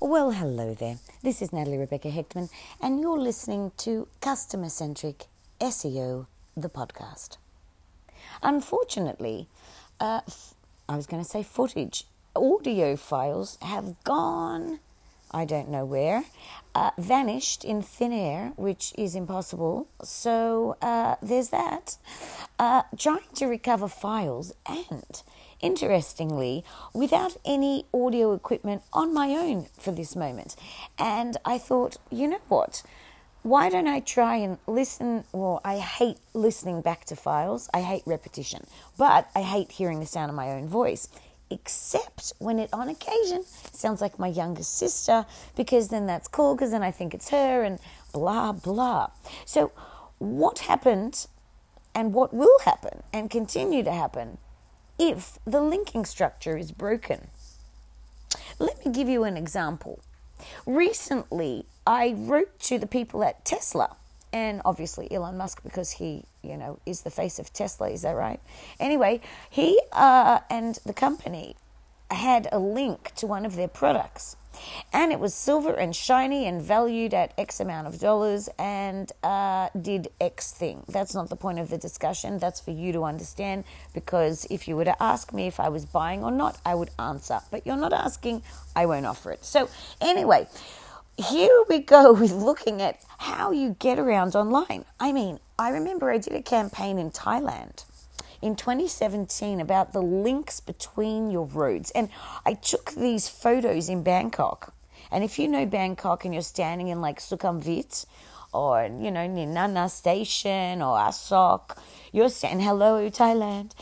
Well, hello there. This is Natalie Rebecca Hechtman, and you're listening to Customer-Centric SEO, the podcast. Unfortunately, audio files have gone, I don't know where, vanished in thin air, which is impossible. So there's that. Trying to recover files and, interestingly, without any audio equipment on my own for this moment. And I thought, you know what? Why don't I try and listen? Well, I hate listening back to files. I hate repetition. But I hate hearing the sound of my own voice, except when it, on occasion, sounds like my younger sister, because then that's cool, because then I think it's her and blah, blah. So what happened and what will happen and continue to happen if the linking structure is broken? Let me give you an example. Recently, I wrote to the people at Tesla, and obviously Elon Musk, because he, is the face of Tesla, is that right? Anyway, he and the company had a link to one of their products, and it was silver and shiny and valued at X amount of dollars and did X thing. That's not the point of the discussion. That's for you to understand, because if you were to ask me if I was buying or not, I would answer. But you're not asking, I won't offer it. So anyway, here we go with looking at how you get around online. I mean, I remember I did a campaign in Thailand in 2017 about the links between your roads. And I took these photos in Bangkok. And if you know Bangkok and you're standing in like Sukhumvit or, near Nana Station or Asok, you're saying, hello, Thailand.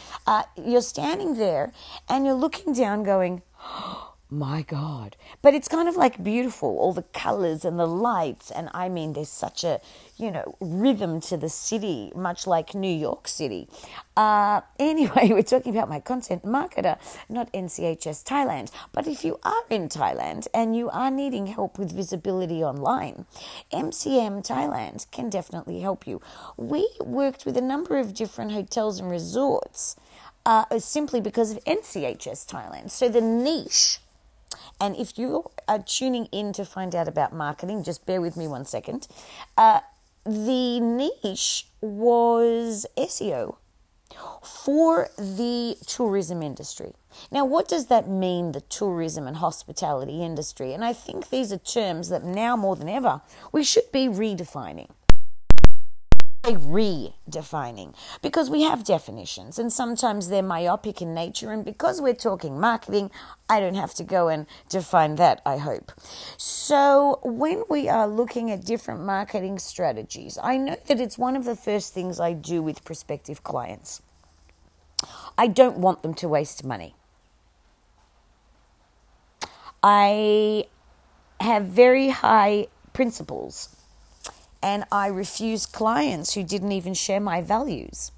You're standing there and you're looking down going, oh my God. But it's kind of like beautiful, all the colors and the lights. And I mean, there's such a, rhythm to the city, much like New York City. Anyway, we're talking about my content marketer, not NCHS Thailand. But if you are in Thailand and you are needing help with visibility online, MCM Thailand can definitely help you. We worked with a number of different hotels and resorts simply because of NCHS Thailand. So the niche. And if you are tuning in to find out about marketing, just bear with me one second. The niche was SEO for the tourism industry. Now, what does that mean, the tourism and hospitality industry? And I think these are terms that now more than ever we should be redefining. Because we have definitions and sometimes they're myopic in nature, and because we're talking marketing, I don't have to go and define that, I hope. So when we are looking at different marketing strategies, I know that it's one of the first things I do with prospective clients. I don't want them to waste money. I have very high principles. And I refused clients who didn't even share my values.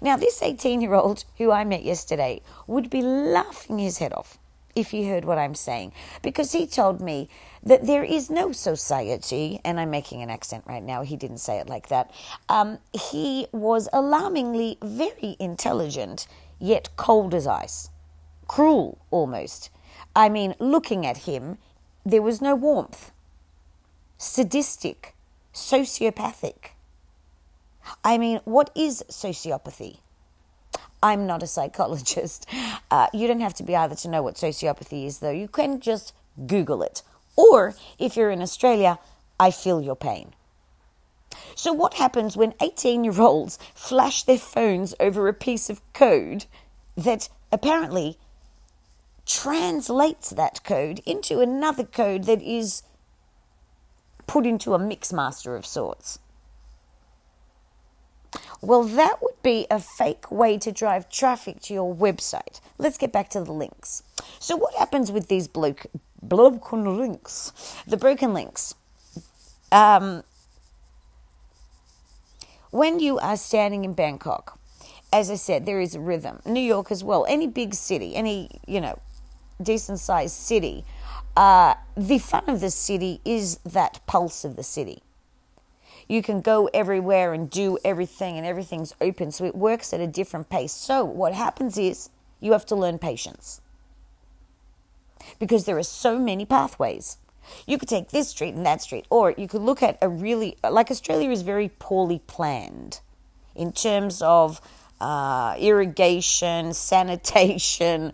Now, this 18-year-old who I met yesterday would be laughing his head off if he heard what I'm saying, because he told me that there is no society, and I'm making an accent right now, he didn't say it like that. He was alarmingly very intelligent, yet cold as ice, cruel almost. I mean, looking at him, there was no warmth, sadistic, sociopathic. I mean, what is sociopathy? I'm not a psychologist. You don't have to be either to know what sociopathy is, though. You can just Google it. Or if you're in Australia, I feel your pain. So what happens when 18-year-olds flash their phones over a piece of code that apparently translates that code into another code that is put into a mixmaster of sorts? Well, that would be a fake way to drive traffic to your website. Let's get back to the links. So what happens with these broken links? When you are standing in Bangkok, as I said, there is a rhythm. New York as well. Any big city, any, decent-sized city, the fun of the city is that pulse of the city. You can go everywhere and do everything, and everything's open, so it works at a different pace. So what happens is you have to learn patience because there are so many pathways. You could take this street and that street, or you could look at a really, like Australia is very poorly planned in terms of irrigation, sanitation,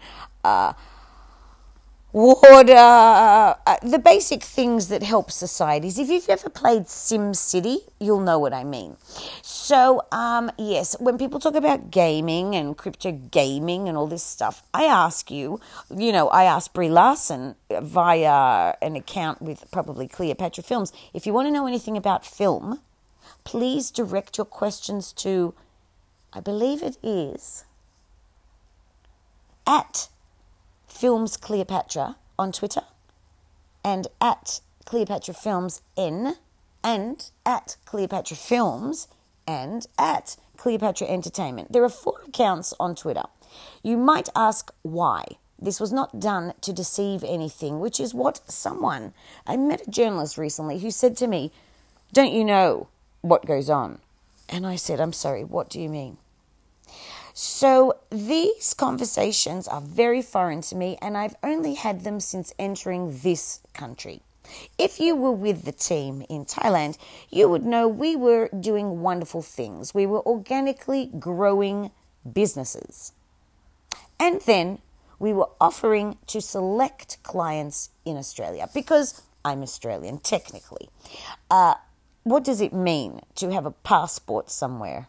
water, the basic things that help societies. If you've ever played SimCity, you'll know what I mean. So, yes, when people talk about gaming and crypto gaming and all this stuff, I ask you, you know, I asked Brie Larson via an account with probably Cleopatra Films, if you want to know anything about film, please direct your questions to, I believe it is, at Films Cleopatra on Twitter, and at Cleopatra Films N, and at Cleopatra Films, and at Cleopatra Entertainment. There are 4 accounts on Twitter. You might ask why. This was not done to deceive anything, which is what someone, I met a journalist recently who said to me, "Don't you know what goes on?" And I said, "I'm sorry, what do you mean?" So these conversations are very foreign to me, and I've only had them since entering this country. If you were with the team in Thailand, you would know we were doing wonderful things. We were organically growing businesses. And then we were offering to select clients in Australia, because I'm Australian technically. What does it mean to have a passport somewhere?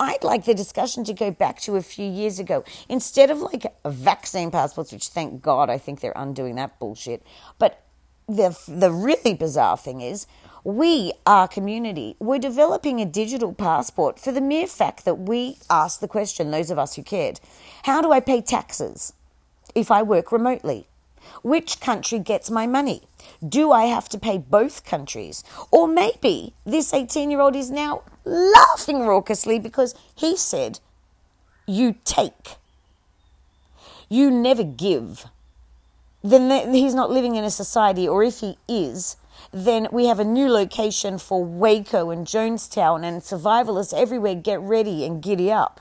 I'd like the discussion to go back to a few years ago. Instead of like vaccine passports, which thank God I think they're undoing that bullshit. But the really bizarre thing is we, our community, we're developing a digital passport for the mere fact that we asked the question, those of us who cared, how do I pay taxes if I work remotely? Which country gets my money? Do I have to pay both countries? Or maybe this 18-year-old is now laughing raucously because he said, you take, you never give. Then he's not living in a society, or if he is, then we have a new location for Waco and Jonestown and survivalists everywhere. Get ready and giddy up.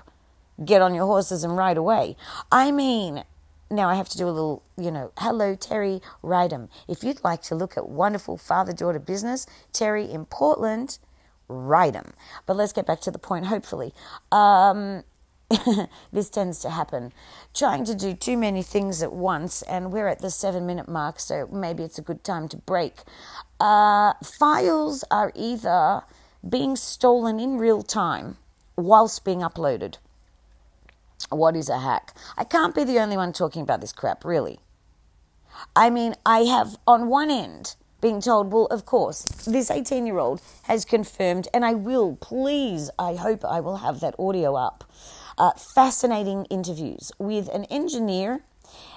Get on your horses and ride away. I mean, now I have to do a little, you know, hello, Terry Rydom. If you'd like to look at wonderful father-daughter business, Terry in Portland, Rydom. But let's get back to the point, hopefully. This tends to happen. Trying to do too many things at once, and we're at the 7-minute mark, so maybe it's a good time to break. Files are either being stolen in real time whilst being uploaded. What is a hack? I can't be the only one talking about this crap, really. I mean, I have on one end being told, well, of course, this 18-year-old has confirmed, and I will, please, I hope I will have that audio up, fascinating interviews with an engineer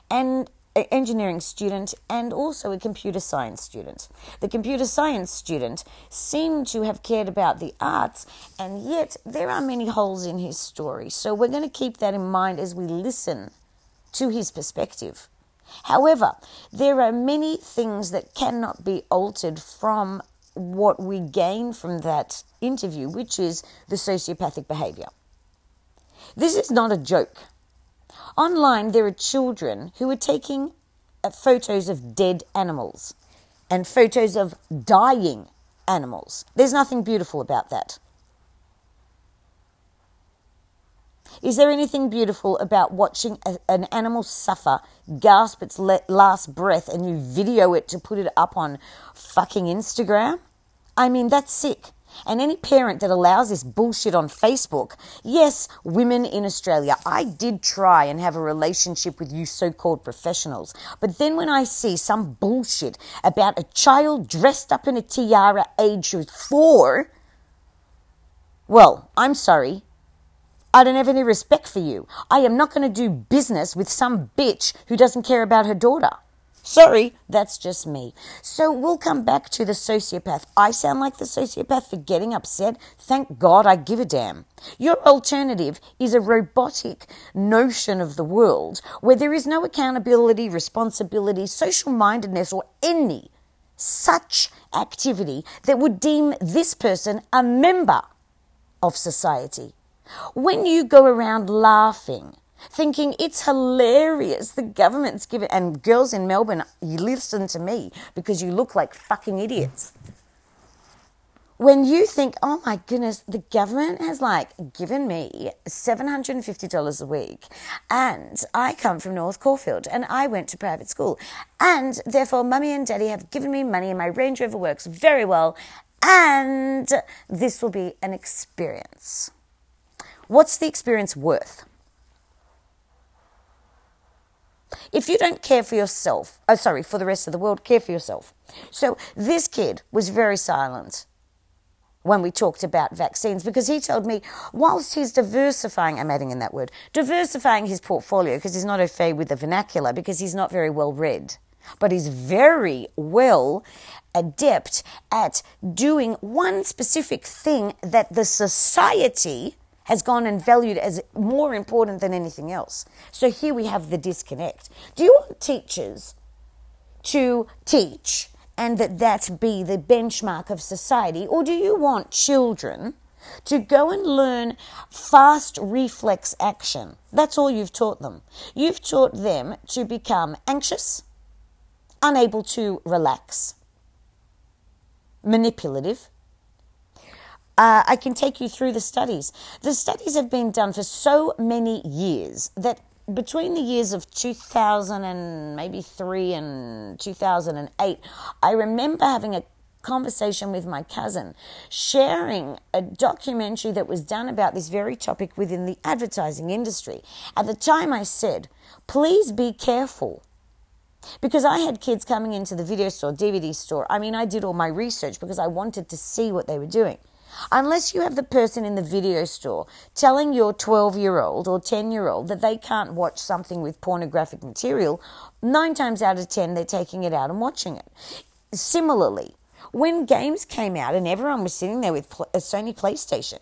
and engineering student and also a computer science student. The computer science student seemed to have cared about the arts, and yet there are many holes in his story. So we're going to keep that in mind as we listen to his perspective. However, there are many things that cannot be altered from what we gain from that interview, which is the sociopathic behavior. This is not a joke. Online, there are children who are taking photos of dead animals and photos of dying animals. There's nothing beautiful about that. Is there anything beautiful about watching an animal suffer, gasp its last breath, and you video it to put it up on fucking Instagram? I mean, that's sick. And any parent that allows this bullshit on Facebook, yes, women in Australia, I did try and have a relationship with you so-called professionals. But then when I see some bullshit about a child dressed up in a tiara aged 4, well, I'm sorry. I don't have any respect for you. I am not going to do business with some bitch who doesn't care about her daughter. Sorry, that's just me. So we'll come back to the sociopath. I sound like the sociopath for getting upset. Thank God I give a damn. Your alternative is a robotic notion of the world where there is no accountability, responsibility, social mindedness, or any such activity that would deem this person a member of society. When you go around laughing thinking it's hilarious. The government's given, and girls in Melbourne, you listen to me because you look like fucking idiots. When you think, oh my goodness, the government has like given me $750 a week and I come from North Caulfield and I went to private school and therefore mummy and daddy have given me money and my Range Rover works very well and this will be an experience. What's the experience worth? If you don't care for yourself, for the rest of the world, care for yourself. So this kid was very silent when we talked about vaccines, because he told me whilst he's diversifying, I'm adding in that word, diversifying his portfolio, because he's not au fait with the vernacular, because he's not very well read, but he's very well adept at doing one specific thing that the society has gone and valued as more important than anything else. So here we have the disconnect. Do you want teachers to teach and that be the benchmark of society? Or do you want children to go and learn fast reflex action? That's all you've taught them. You've taught them to become anxious, unable to relax, manipulative. I can take you through the studies. The studies have been done for so many years that between the years of 2000 and maybe 3 and 2008, I remember having a conversation with my cousin, sharing a documentary that was done about this very topic within the advertising industry. At the time I said, please be careful, because I had kids coming into the video store, DVD store. I mean, I did all my research because I wanted to see what they were doing. Unless you have the person in the video store telling your 12-year-old or 10-year-old that they can't watch something with pornographic material, 9 times out of 10 they're taking it out and watching it. Similarly, when games came out and everyone was sitting there with a Sony PlayStation,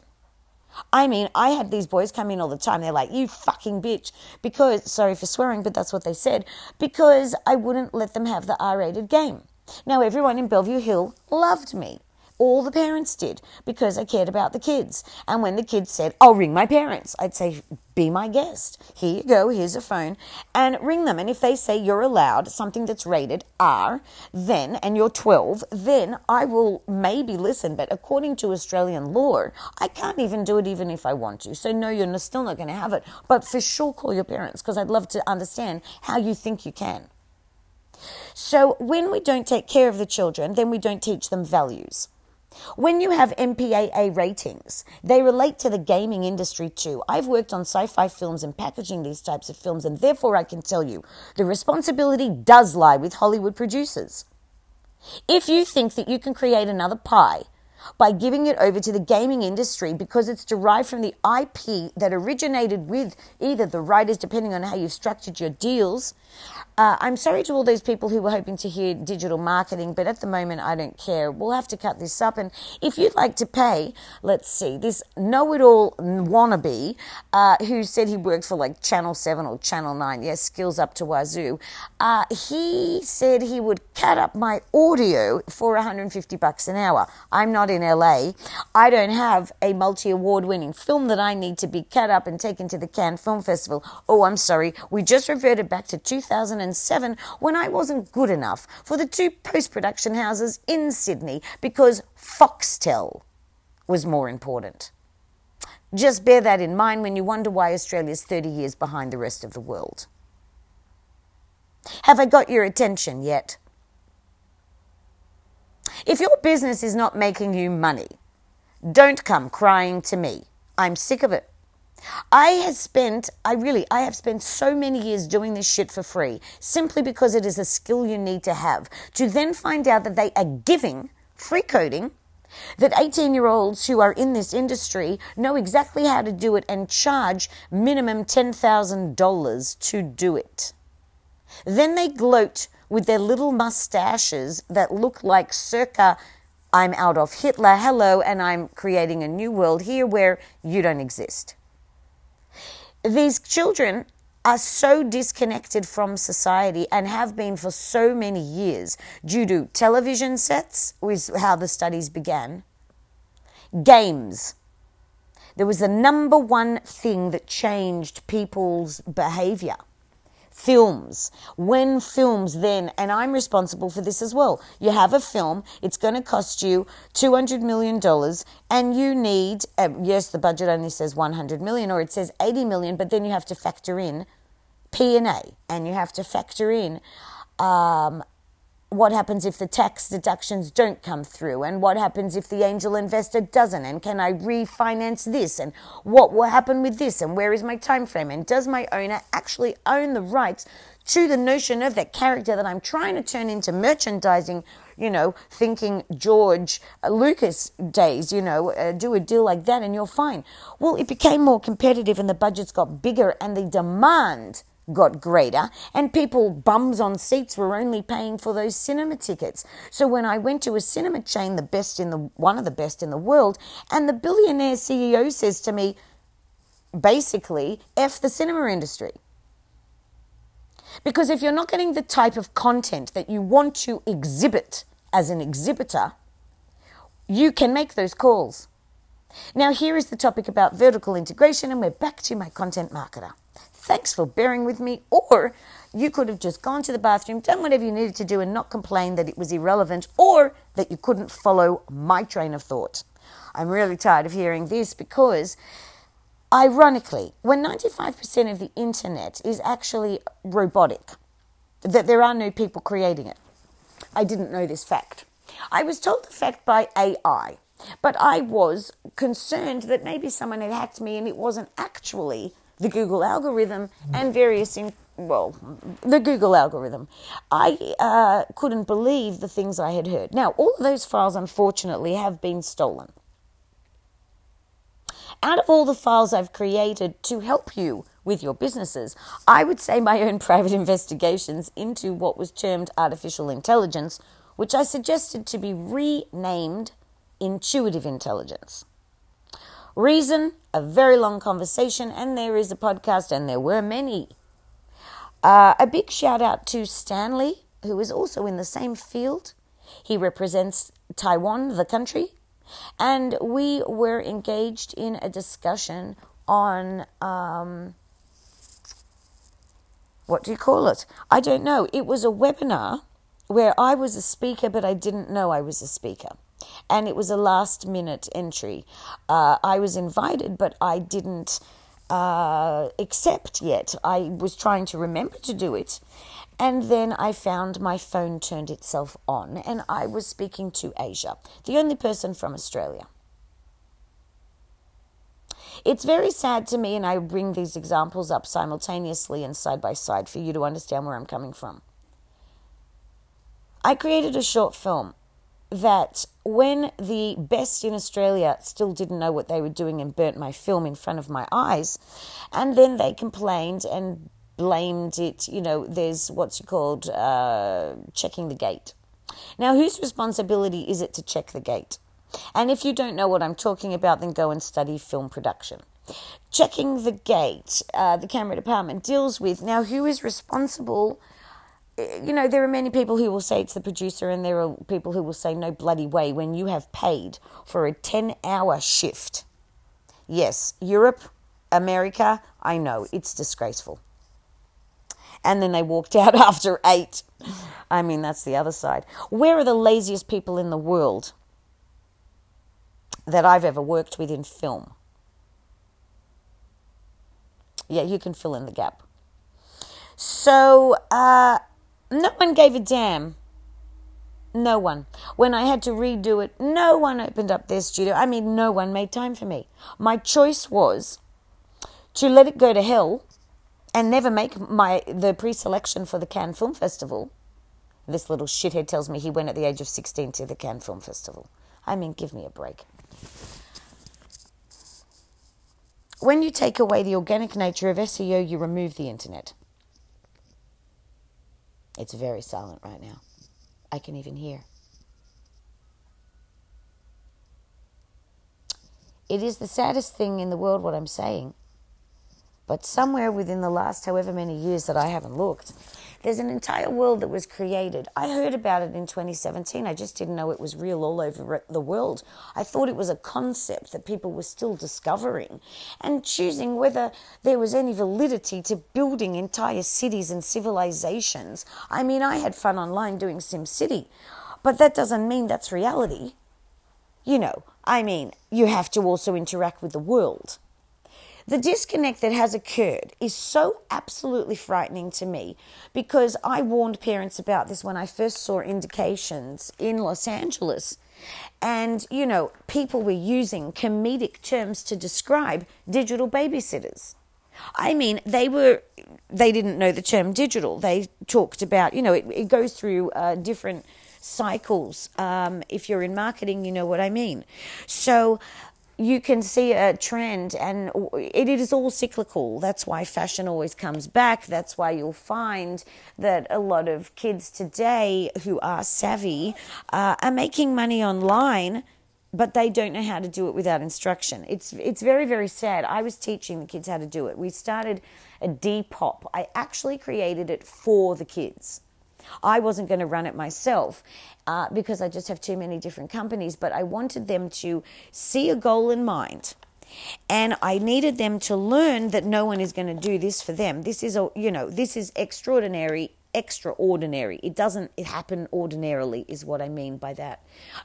I mean, I had these boys come in all the time. They're like, you fucking bitch, because, sorry for swearing, but that's what they said, because I wouldn't let them have the R-rated game. Now, everyone in Bellevue Hill loved me. All the parents did, because I cared about the kids. And when the kids said, I'll ring my parents, I'd say, be my guest. Here you go, here's a phone. And ring them. And if they say you're allowed something that's rated R, then, and you're 12, then I will maybe listen. But according to Australian law, I can't even do it even if I want to. So no, you're still not going to have it. But for sure, call your parents, because I'd love to understand how you think you can. So when we don't take care of the children, then we don't teach them values. When you have MPAA ratings, they relate to the gaming industry too. I've worked on sci-fi films and packaging these types of films, and therefore I can tell you the responsibility does lie with Hollywood producers. If you think that you can create another pie by giving it over to the gaming industry because it's derived from the IP that originated with either the writers, depending on how you've structured your deals. I'm sorry to all those people who were hoping to hear digital marketing, but at the moment I don't care. We'll have to cut this up. And if you'd like to pay, let's see, this know-it-all wannabe who said he works for like Channel 7 or Channel 9, yes, skills up to wazoo, he said he would cut up my audio for $150 an hour. I'm not in LA. I don't have a multi-award winning film that I need to be cut up and taken to the Cannes Film Festival. Oh, I'm sorry. We just reverted back to 2007 when I wasn't good enough for the 2 post-production houses in Sydney because Foxtel was more important. Just bear that in mind when you wonder why Australia's 30 years behind the rest of the world. Have I got your attention yet? If your business is not making you money, don't come crying to me. I'm sick of it. I have spent so many years doing this shit for free, simply because it is a skill you need to have, to then find out that they are giving free coding, that 18-year-olds who are in this industry know exactly how to do it and charge minimum $10,000 to do it. Then they gloat with their little mustaches that look like circa, I'm Adolf Hitler, hello, and I'm creating a new world here where you don't exist. These children are so disconnected from society and have been for so many years due to television sets, is how the studies began, games, There was the number one thing that changed people's behavior. Films. When films then, and I'm responsible for this as well. You have a film, it's going to cost you $200 million and you need, yes, the budget only says 100 million or it says 80 million, but then you have to factor in P&A and you have to factor in what happens if the tax deductions don't come through and what happens if the angel investor doesn't and can I refinance this and what will happen with this and where is my time frame and does my owner actually own the rights to the notion of that character that I'm trying to turn into merchandising, you know, thinking George Lucas days, you know, do a deal like that and you're fine. Well, it became more competitive and the budgets got bigger and the demand got greater and people, bums on seats, were only paying for those cinema tickets. So when I went to a cinema chain, one of the best in the world, and the billionaire CEO says to me, basically, F the cinema industry. Because if you're not getting the type of content that you want to exhibit as an exhibitor, you can make those calls. Now, here is the topic about vertical integration, and we're back to my content marketer. Thanks for bearing with me. Or you could have just gone to the bathroom, done whatever you needed to do and not complain that it was irrelevant or that you couldn't follow my train of thought. I'm really tired of hearing this because, ironically, when 95% of the internet is actually robotic, that there are no people creating it. I didn't know this fact. I was told the fact by AI, but I was concerned that maybe someone had hacked me and it wasn't actually the Google algorithm and the Google algorithm. I couldn't believe the things I had heard. Now, all of those files, unfortunately, have been stolen. Out of all the files I've created to help you with your businesses, I would say my own private investigations into what was termed artificial intelligence, which I suggested to be renamed intuitive intelligence. Reason, a very long conversation, and there is a podcast, and there were many. A big shout out to Stanley, who is also in the same field. He represents Taiwan, the country, and we were engaged in a discussion on, what do you call it? I don't know. It was a webinar where I was a speaker, but I didn't know I was a speaker. And it was a last-minute entry. I was invited, but I didn't accept yet. I was trying to remember to do it. And then I found my phone turned itself on, and I was speaking to Asia, the only person from Australia. It's very sad to me, and I bring these examples up simultaneously and side by side for you to understand where I'm coming from. I created a short film that when the best in Australia still didn't know what they were doing and burnt my film in front of my eyes, and then they complained and blamed it, you know, there's checking the gate. Now, whose responsibility is it to check the gate? And if you don't know what I'm talking about, then go and study film production. Checking the gate, the camera department deals with, now who is responsible? You know, there are many people who will say it's the producer and there are people who will say no bloody way when you have paid for a 10-hour shift. Yes, Europe, America, I know, it's disgraceful. And then they walked out after 8. I mean, that's the other side. Where are the laziest people in the world that I've ever worked with in film? Yeah, you can fill in the gap. So, no one gave a damn. No one. When I had to redo it, no one opened up their studio. I mean, no one made time for me. My choice was to let it go to hell and never make the pre-selection for the Cannes Film Festival. This little shithead tells me he went at the age of 16 to the Cannes Film Festival. I mean, give me a break. When you take away the organic nature of SEO, you remove the internet. It's very silent right now. I can even hear. It is the saddest thing in the world what I'm saying. But somewhere within the last however many years that I haven't looked, There's an entire world that was created. I heard about it in 2017. I just didn't know it was real all over the world. I thought it was a concept that people were still discovering and choosing whether there was any validity to building entire cities and civilizations. I mean, I had fun online doing SimCity, but that doesn't mean that's reality. You know, I mean, you have to also interact with the world. The disconnect that has occurred is so absolutely frightening to me, because I warned parents about this when I first saw indications in Los Angeles. And, you know, people were using comedic terms to describe digital babysitters. I mean, they didn't know the term digital. They talked about, you know, it goes through different cycles. If you're in marketing, you know what I mean. So you can see a trend, and it is all cyclical. That's why fashion always comes back. That's why you'll find that a lot of kids today who are savvy are making money online, but they don't know how to do it without instruction. It's very, very sad. I was teaching the kids how to do it. We started a Depop. I actually created it for the kids. I wasn't going to run it myself because I just have too many different companies, but I wanted them to see a goal in mind, and I needed them to learn that no one is going to do this for them. This is, this is extraordinary. It doesn't happen ordinarily is what I mean by that.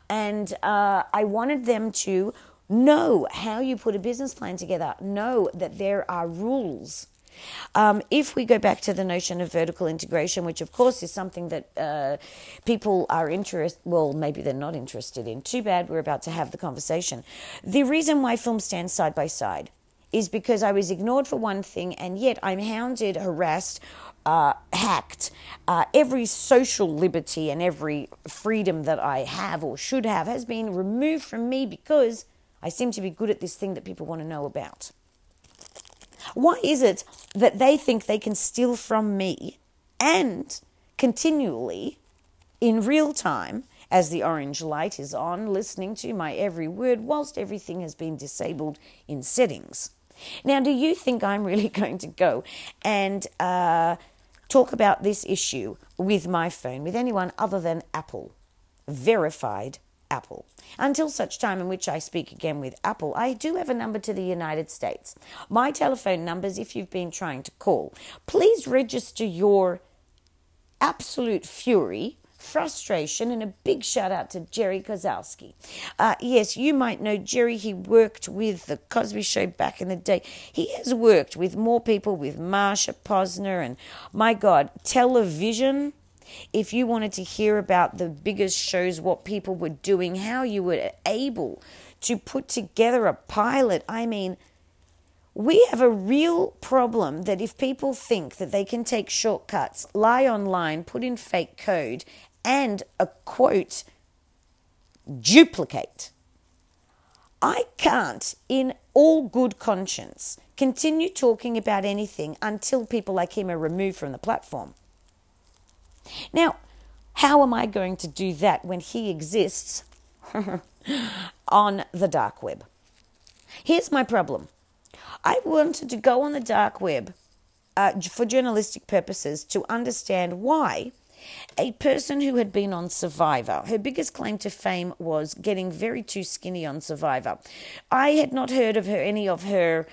And I wanted them to know how you put a business plan together, know that there are rules. If we go back to the notion of vertical integration, which of course is something that people are maybe they're not interested in. Too bad, we're about to have the conversation. The reason why film stands side by side is because I was ignored for one thing, and yet I'm hounded, harassed, hacked. Every social liberty and every freedom that I have or should have has been removed from me because I seem to be good at this thing that people want to know about. Why is it that they think they can steal from me and continually, in real time, as the orange light is on, listening to my every word whilst everything has been disabled in settings? Now, do you think I'm really going to go and talk about this issue with my phone, with anyone other than Apple? Verified Apple. Until such time in which I speak again with Apple, I do have a number to the United States. My telephone numbers, if you've been trying to call, please register your absolute fury, frustration, and a big shout out to Jerry Kozlowski. Yes, you might know Jerry. He worked with The Cosby Show back in the day. He has worked with more people, with Marsha Posner, and my God, television. If you wanted to hear about the biggest shows, what people were doing, how you were able to put together a pilot, I mean, we have a real problem that if people think that they can take shortcuts, lie online, put in fake code, and a quote, duplicate. I can't, in all good conscience, continue talking about anything until people like him are removed from the platform. Now, how am I going to do that when he exists on the dark web? Here's my problem. I wanted to go on the dark web for journalistic purposes to understand why a person who had been on Survivor, her biggest claim to fame was getting very too skinny on Survivor. I had not heard of her, any of her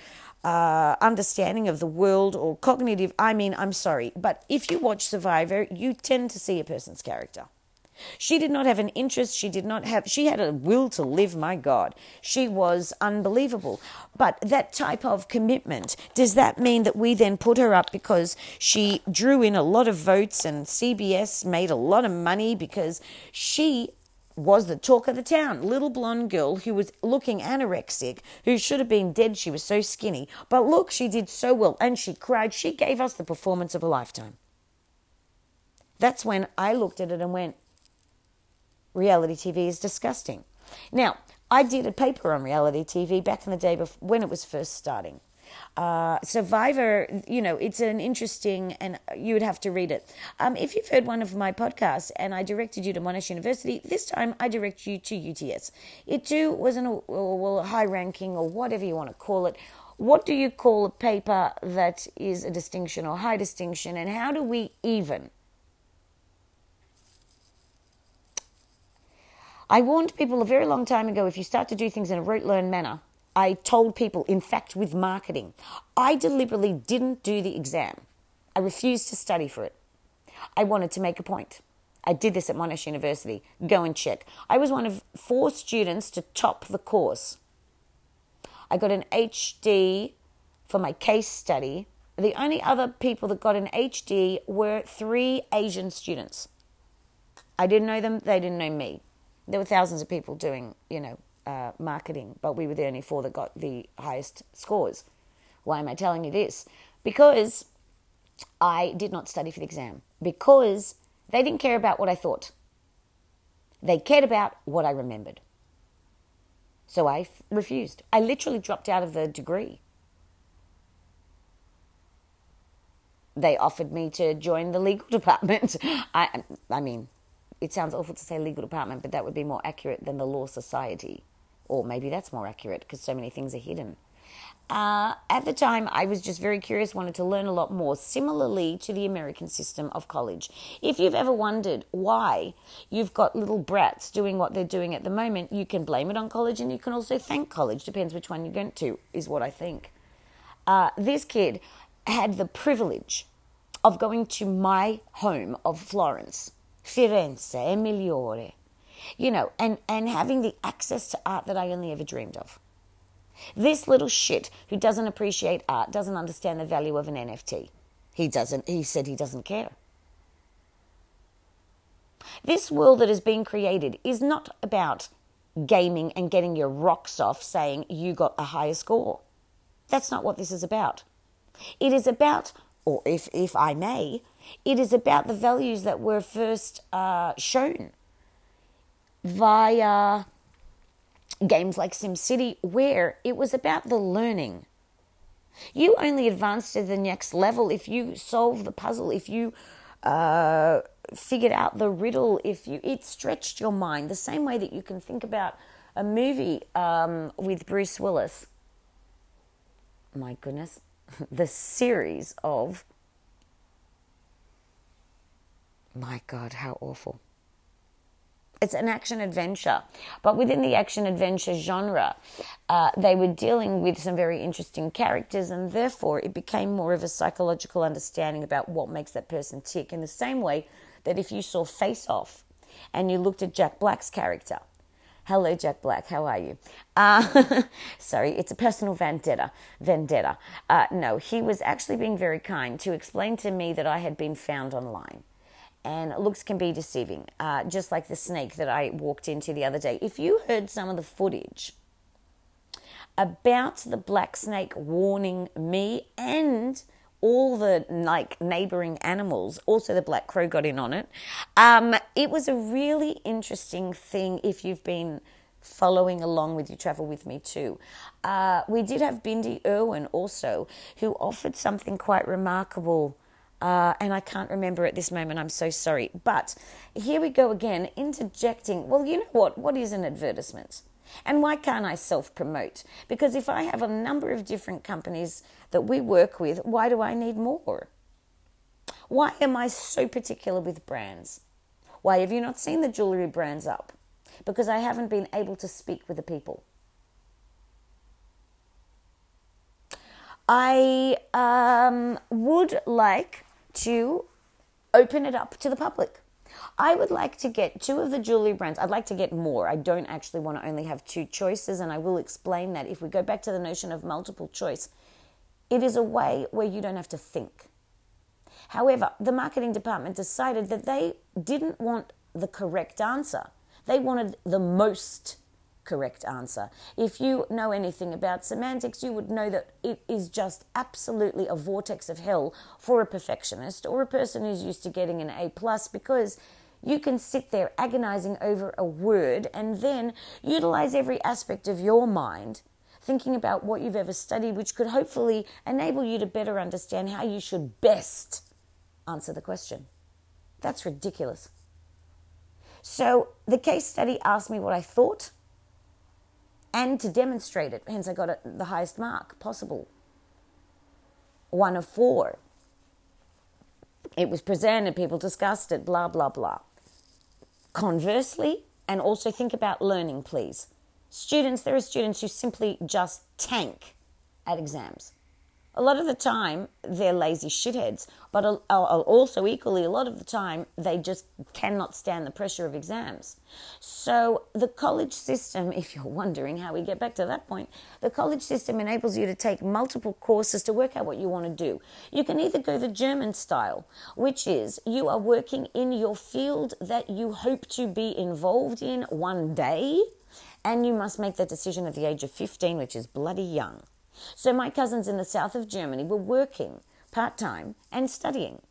understanding of the world or cognitive. I mean, I'm sorry, but if you watch Survivor, you tend to see a person's character. She did not have an interest. She had a will to live. My God, she was unbelievable. But that type of commitment, does that mean that we then put her up because she drew in a lot of votes and CBS made a lot of money because she was the talk of the town, little blonde girl who was looking anorexic, who should have been dead, she was so skinny. But look, she did so well, and she cried. She gave us the performance of a lifetime. That's when I looked at it and went, reality TV is disgusting. Now, I did a paper on reality TV back in the day before, when it was first starting. Survivor, you know, it's an interesting, and you would have to read it. If you've heard one of my podcasts, and I directed you to Monash University, this time I direct you to UTS. It too was a high ranking, or whatever you want to call it, What do you call a paper that is a distinction or high distinction, and how do we even? I warned people a very long time ago, if you start to do things in a rote learn manner, I told people, in fact, with marketing, I deliberately didn't do the exam. I refused to study for it. I wanted to make a point. I did this at Monash University. Go and check. I was one of 4 students to top the course. I got an HD for my case study. The only other people that got an HD were 3 Asian students. I didn't know them. They didn't know me. There were thousands of people doing, marketing, but we were the only 4 that got the highest scores. Why am I telling you this? Because I did not study for the exam. Because they didn't care about what I thought. They cared about what I remembered. So I refused. I literally dropped out of the degree. They offered me to join the legal department. I mean, it sounds awful to say legal department, but that would be more accurate than the law society. Or maybe that's more accurate because so many things are hidden. At the time, I was just very curious, wanted to learn a lot more, similarly to the American system of college. If you've ever wondered why you've got little brats doing what they're doing at the moment, you can blame it on college and you can also thank college. Depends which one you went to, is what I think. This kid had the privilege of going to my home of Florence, Firenze, Migliore, and having the access to art that I only ever dreamed of. This little shit who doesn't appreciate art doesn't understand the value of an NFT. He said he doesn't care. This world that is being created is not about gaming and getting your rocks off saying you got a higher score. That's not what this is about. It is about, or if I may, it is about the values that were first shown via games like SimCity, where it was about the learning. You only advance to the next level if you solve the puzzle, if you figured out the riddle, it stretched your mind. The same way that you can think about a movie with Bruce Willis. My goodness. The series of... My God, how awful. It's an action-adventure. But within the action-adventure genre, they were dealing with some very interesting characters, and therefore it became more of a psychological understanding about what makes that person tick. In the same way that if you saw Face Off and you looked at Jack Black's character. Hello, Jack Black. How are you? Sorry, it's a personal vendetta. No, he was actually being very kind to explain to me that I had been found online. And looks can be deceiving, just like the snake that I walked into the other day. If you heard some of the footage about the black snake warning me and all the neighboring animals, also the black crow got in on it, it was a really interesting thing if you've been following along with You Travel With Me Too. We did have Bindi Irwin also, who offered something quite remarkable. And I can't remember at this moment, I'm so sorry. But here we go again, interjecting. Well, you know what? What is an advertisement? And why can't I self-promote? Because if I have a number of different companies that we work with, why do I need more? Why am I so particular with brands? Why have you not seen the jewellery brands up? Because I haven't been able to speak with the people. I would like to open it up to the public. I would like to get 2 of the jewelry brands. I'd like to get more. I don't actually want to only have 2 choices, and I will explain that. If we go back to the notion of multiple choice, it is a way where you don't have to think. However, the marketing department decided that they didn't want the correct answer. They wanted the most correct answer. If you know anything about semantics, you would know that it is just absolutely a vortex of hell for a perfectionist or a person who's used to getting an A+, because you can sit there agonizing over a word and then utilize every aspect of your mind, thinking about what you've ever studied, which could hopefully enable you to better understand how you should best answer the question. That's ridiculous. So the case study asked me what I thought. and to demonstrate it. Hence, I got the highest mark possible. 1 of 4. It was presented, people discussed it, blah, blah, blah. Conversely, and also think about learning, please. Students, there are students who simply just tank at exams. A lot of the time, they're lazy shitheads, but also equally, a lot of the time, they just cannot stand the pressure of exams. So the college system, if you're wondering how we get back to that point, the college system enables you to take multiple courses to work out what you want to do. You can either go the German style, which is you are working in your field that you hope to be involved in one day, and you must make that decision at the age of 15, which is bloody young. So my cousins in the south of Germany were working part-time and studying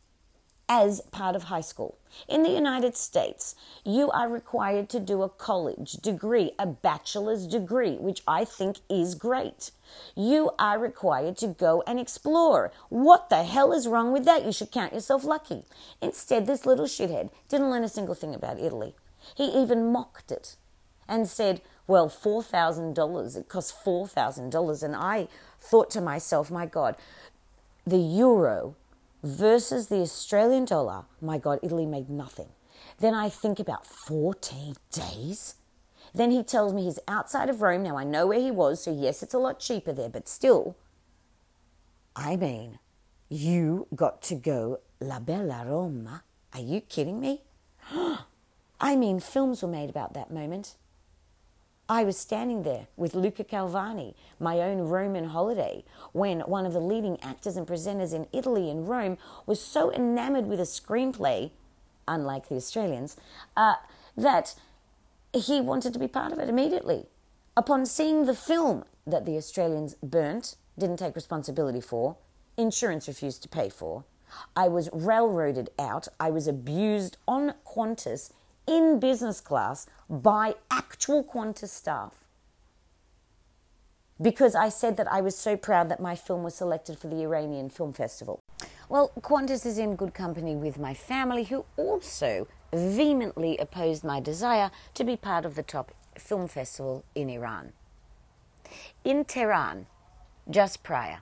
as part of high school. In the United States, you are required to do a college degree, a bachelor's degree, which I think is great. You are required to go and explore. What the hell is wrong with that? You should count yourself lucky. Instead, this little shithead didn't learn a single thing about Italy. He even mocked it and said, well, $4,000, it costs $4,000. And I thought to myself, my God, the euro versus the Australian dollar, my God, Italy made nothing. Then I think about 14 days. Then he tells me he's outside of Rome. Now I know where he was, so yes, it's a lot cheaper there, but still, I mean, you got to go La Bella Roma. Are you kidding me? I mean, films were made about that moment. I was standing there with Luca Calvani, my own Roman holiday, when one of the leading actors and presenters in Italy and Rome was so enamored with a screenplay, unlike the Australians, that he wanted to be part of it immediately. Upon seeing the film that the Australians burnt, didn't take responsibility for, insurance refused to pay for, I was railroaded out, I was abused on Qantas in business class by actual Qantas staff because I said that I was so proud that my film was selected for the Iranian Film Festival. Well, Qantas is in good company with my family, who also vehemently opposed my desire to be part of the top film festival in Iran. In Tehran, just prior,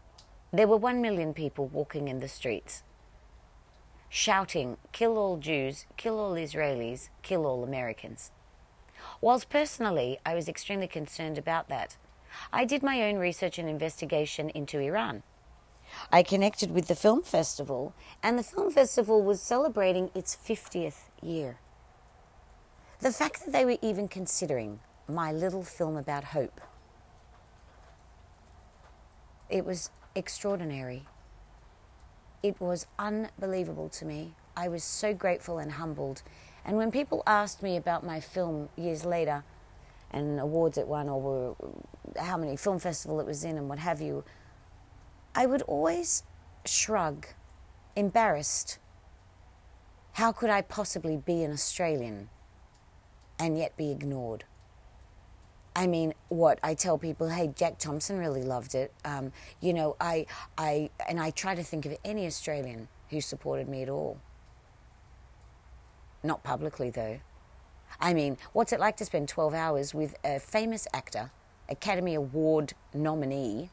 there were 1 million people walking in the streets, shouting, kill all Jews, kill all Israelis, kill all Americans. Whilst personally I was extremely concerned about that, I did my own research and investigation into Iran. I connected with the film festival, and the film festival was celebrating its 50th year. The fact that they were even considering my little film about hope, it was extraordinary. It was unbelievable to me. I was so grateful and humbled. And when people asked me about my film years later and awards it won or how many film festival it was in and what have you, I would always shrug, embarrassed. How could I possibly be an Australian and yet be ignored? I mean, what I tell people, hey, Jack Thompson really loved it. I try to think of any Australian who supported me at all. Not publicly, though. I mean, what's it like to spend 12 hours with a famous actor, Academy Award nominee,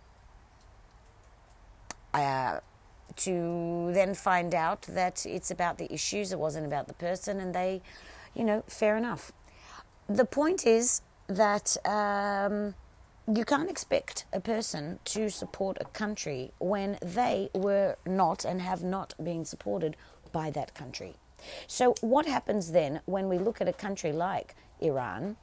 to then find out that it's about the issues, it wasn't about the person, and they, fair enough. The point is that you can't expect a person to support a country when they were not and have not been supported by that country. So what happens then when we look at a country like Iran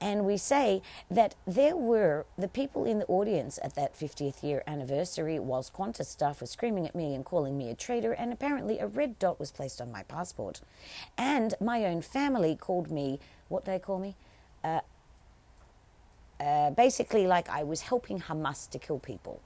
and we say that there were the people in the audience at that 50th year anniversary whilst Qantas staff were screaming at me and calling me a traitor, and apparently a red dot was placed on my passport, and my own family called me, what do they call me? Basically like I was helping Hamas to kill people.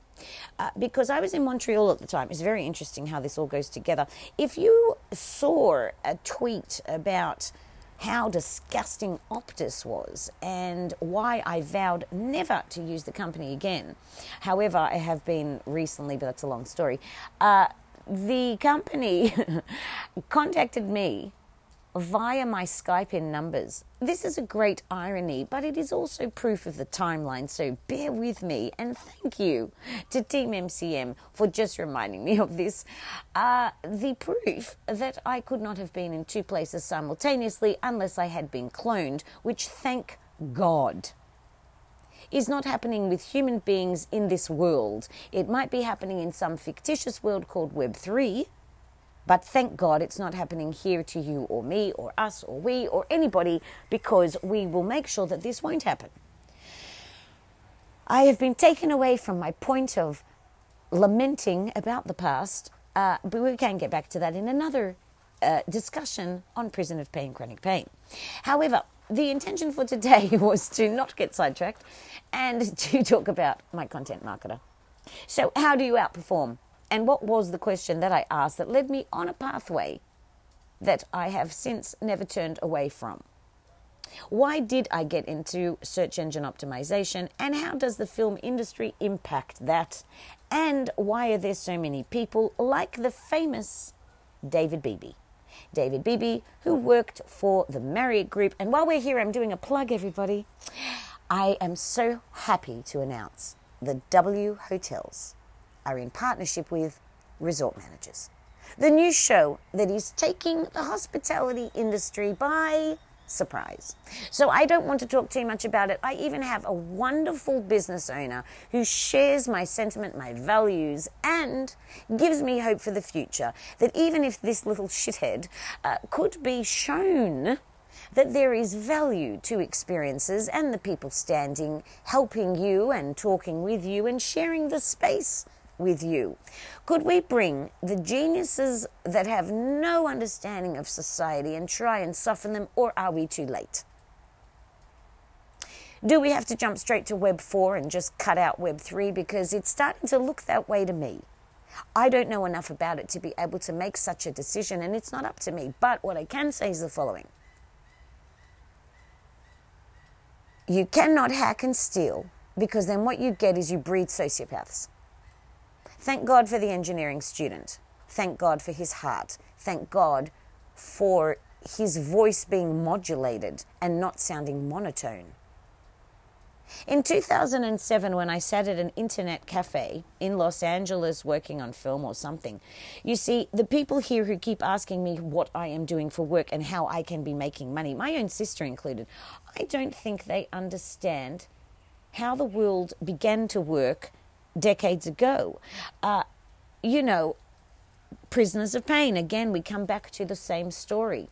Because I was in Montreal at the time. It's very interesting how this all goes together. If you saw a tweet about how disgusting Optus was and why I vowed never to use the company again, however, I have been recently, but that's a long story, the company contacted me via my Skype-in numbers. This is a great irony, but it is also proof of the timeline, so bear with me, and thank you to Team MCM for just reminding me of this. The proof that I could not have been in two places simultaneously unless I had been cloned, which, thank God, is not happening with human beings in this world. It might be happening in some fictitious world called Web3, but thank God it's not happening here to you or me or us or we or anybody, because we will make sure that this won't happen. I have been taken away from my point of lamenting about the past, but we can get back to that in another discussion on prison of pain, chronic pain. However, the intention for today was to not get sidetracked and to talk about my content marketer. So how do you outperform? And what was the question that I asked that led me on a pathway that I have since never turned away from? Why did I get into search engine optimization, and how does the film industry impact that? And why are there so many people like the famous David Beebe? David Beebe, who worked for the Marriott Group. And while we're here, I'm doing a plug, everybody. I am so happy to announce the W Hotels are in partnership with Resort Managers, the new show that is taking the hospitality industry by surprise. So I don't want to talk too much about it. I even have a wonderful business owner who shares my sentiment, my values, and gives me hope for the future, that even if this little shithead could be shown that there is value to experiences and the people standing, helping you and talking with you and sharing the space with you. Could we bring the geniuses that have no understanding of society and try and soften them, or are we too late? Do we have to jump straight to Web 4 and just cut out Web 3, because it's starting to look that way to me? I don't know enough about it to be able to make such a decision, and it's not up to me. But what I can say is the following. You cannot hack and steal, because then what you get is you breed sociopaths. Thank God for the engineering student. Thank God for his heart. Thank God for his voice being modulated and not sounding monotone. In 2007, when I sat at an internet cafe in Los Angeles working on film or something, you see, the people here who keep asking me what I am doing for work and how I can be making money, my own sister included, I don't think they understand how the world began to work decades ago. Prisoners of pain. Again, we come back to the same story.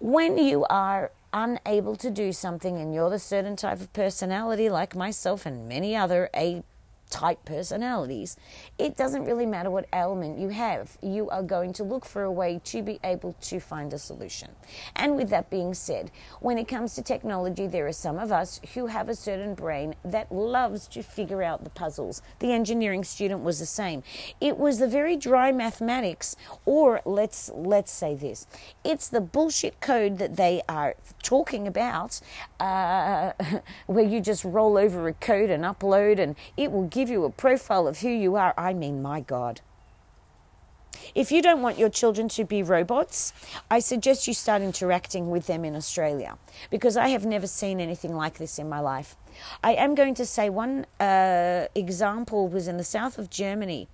When you are unable to do something and you're the certain type of personality like myself and many other A-type personalities, it doesn't really matter what ailment you have. You are going to look for a way to be able to find a solution. And with that being said, when it comes to technology, there are some of us who have a certain brain that loves to figure out the puzzles. The engineering student was the same. It was the very dry mathematics, or let's say this, it's the bullshit code that they are talking about, where you just roll over a code and upload and it will give you a profile of who you are. I mean, my God. If you don't want your children to be robots, I suggest you start interacting with them in Australia, because I have never seen anything like this in my life. I am going to say one example was in the south of Germany,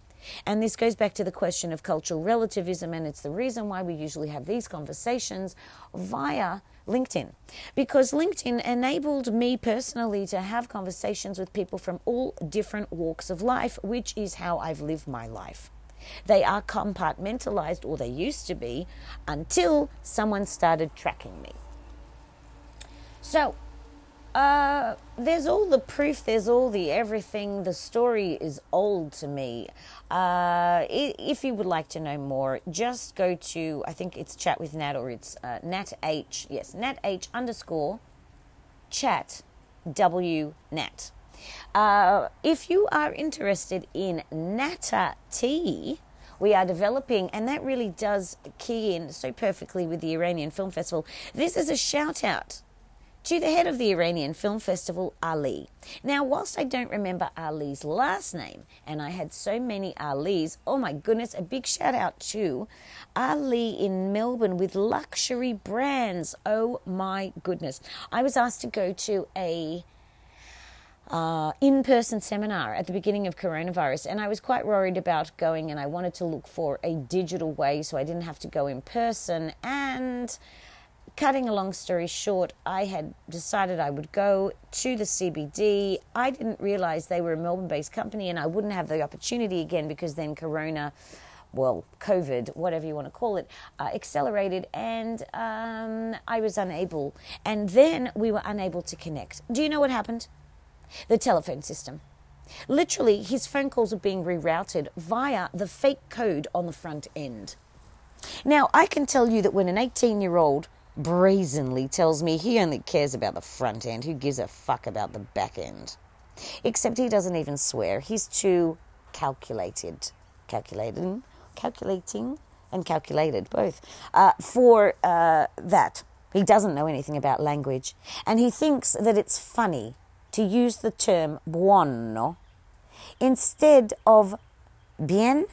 and this goes back to the question of cultural relativism, and it's the reason why we usually have these conversations via LinkedIn, because LinkedIn enabled me personally to have conversations with people from all different walks of life, which is how I've lived my life. They are compartmentalized, or they used to be, until someone started tracking me. So there's all the proof, there's all the everything. The story is old to me. If you would like to know more, just go to, I think it's Chat with Nat, or it's NatH, yes, NatH_chat_Nat. If you are interested in Nata Tea, we are developing, and that really does key in so perfectly with the Iranian Film Festival. This is a shout out to the head of the Iranian Film Festival, Ali. Now, whilst I don't remember Ali's last name, and I had so many Ali's, oh my goodness, a big shout out to Ali in Melbourne with luxury brands. Oh my goodness. I was asked to go to a in-person seminar at the beginning of coronavirus, and I was quite worried about going, and I wanted to look for a digital way so I didn't have to go in person. And cutting a long story short, I had decided I would go to the CBD. I didn't realize they were a Melbourne-based company, and I wouldn't have the opportunity again because then COVID, whatever you want to call it, accelerated, and I was unable. And then we were unable to connect. Do you know what happened? The telephone system. Literally, his phone calls are being rerouted via the fake code on the front end. Now, I can tell you that when an 18-year-old brazenly tells me he only cares about the front end, who gives a fuck about the back end? Except he doesn't even swear. He's too calculated, both, for that. He doesn't know anything about language. And he thinks that it's funny to use the term buono instead of bien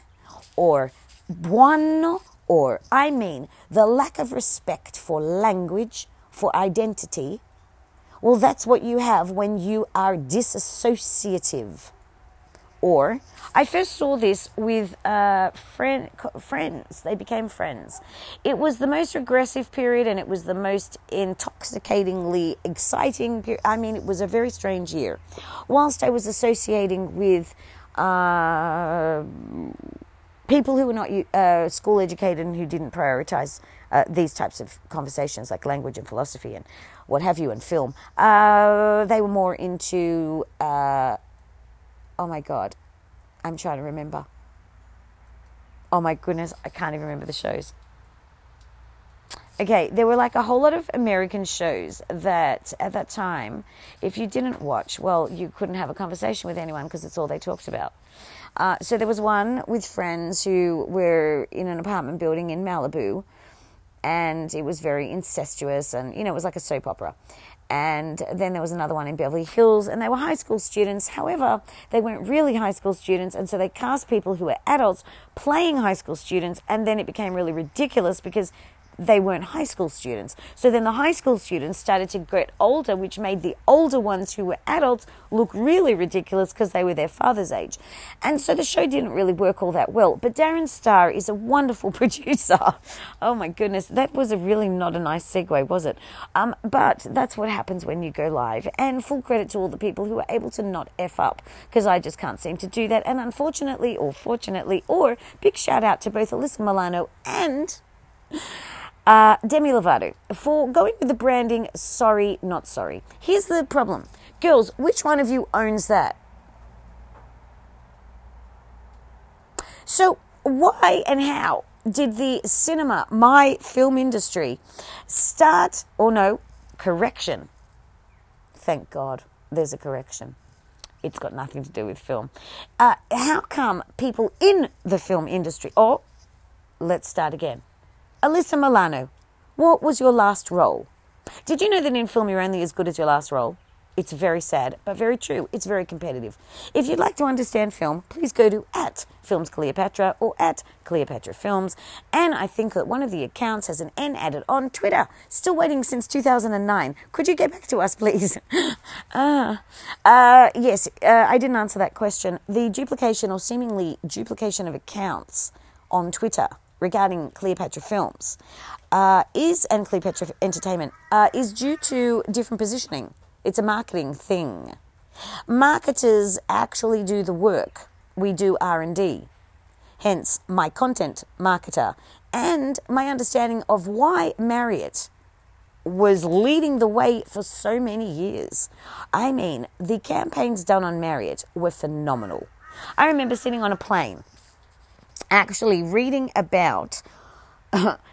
or buono, or I mean the lack of respect for language, for identity. Well, that's what you have when you are disassociative. Or I first saw this with friends. They became friends. It was the most regressive period, and it was the most intoxicatingly exciting period. I mean, it was a very strange year. Whilst I was associating with people who were not school educated and who didn't prioritize these types of conversations like language and philosophy and what have you and film, they were more into... oh my God, I'm trying to remember. Oh my goodness, I can't even remember the shows. Okay, there were like a whole lot of American shows that at that time, if you didn't watch, well, you couldn't have a conversation with anyone because it's all they talked about. So there was one with friends who were in an apartment building in Malibu, and it was very incestuous and, you know, it was like a soap opera. And then there was another one in Bellevue Hills, and they were high school students. However, they weren't really high school students, and so they cast people who were adults playing high school students, and then it became really ridiculous because they weren't high school students. So then the high school students started to get older, which made the older ones who were adults look really ridiculous because they were their father's age. And so the show didn't really work all that well. But Darren Star is a wonderful producer. Oh, my goodness. That was a really not a nice segue, was it? But that's what happens when you go live. And full credit to all the people who are able to not F up, because I just can't seem to do that. And unfortunately, or fortunately, or big shout out to both Alyssa Milano and... Demi Lovato for going with the branding, sorry, not sorry. Here's the problem. Girls, which one of you owns that? So why and how did the cinema, my film industry, start, or no, correction? Thank God there's a correction. It's got nothing to do with film. How come people in the film industry, or let's start again. Alyssa Milano, what was your last role? Did you know that in film you're only as good as your last role? It's very sad, but very true. It's very competitive. If you'd like to understand film, please go to @FilmsCleopatra or @CleopatraFilms. And I think that one of the accounts has an N added on Twitter. Still waiting since 2009. Could you get back to us, please? Yes, I didn't answer that question. The duplication or seemingly duplication of accounts on Twitter regarding Cleopatra Films and Cleopatra Entertainment is due to different positioning. It's a marketing thing. Marketers actually do the work. We do R&D. Hence, my content marketer and my understanding of why Marriott was leading the way for so many years. I mean, the campaigns done on Marriott were phenomenal. I remember sitting on a plane actually reading about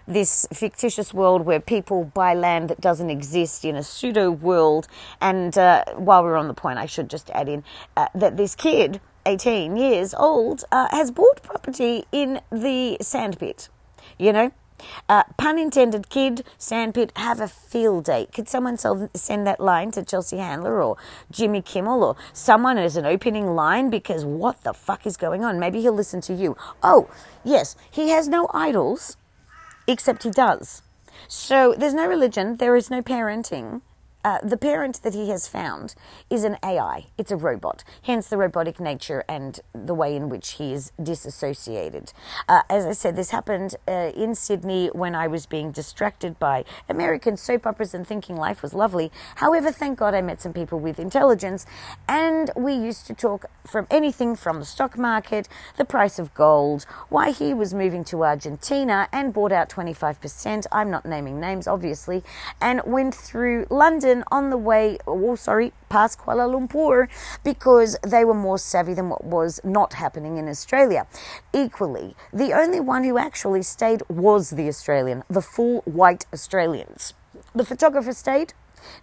this fictitious world where people buy land that doesn't exist in a pseudo world. And while we're on the point, I should just add in that this kid, 18 years old, has bought property in the sandpit, you know, Pun intended, kid, sandpit, have a field day. Could someone send that line to Chelsea Handler or Jimmy Kimmel or someone as an opening line? Because what the fuck is going on? Maybe he'll listen to you. Oh, yes, he has no idols, except he does. So there's no religion, there is no parenting. The parent that he has found is an AI. It's a robot, hence the robotic nature and the way in which he is disassociated. As I said, this happened in Sydney when I was being distracted by American soap operas and thinking life was lovely. However, thank God I met some people with intelligence, and we used to talk from anything from the stock market, the price of gold, why he was moving to Argentina and bought out 25%. I'm not naming names, obviously, and went through London on the way, past Kuala Lumpur, because they were more savvy than what was not happening in Australia. Equally, the only one who actually stayed was the Australian, the full white Australians. The photographer stayed,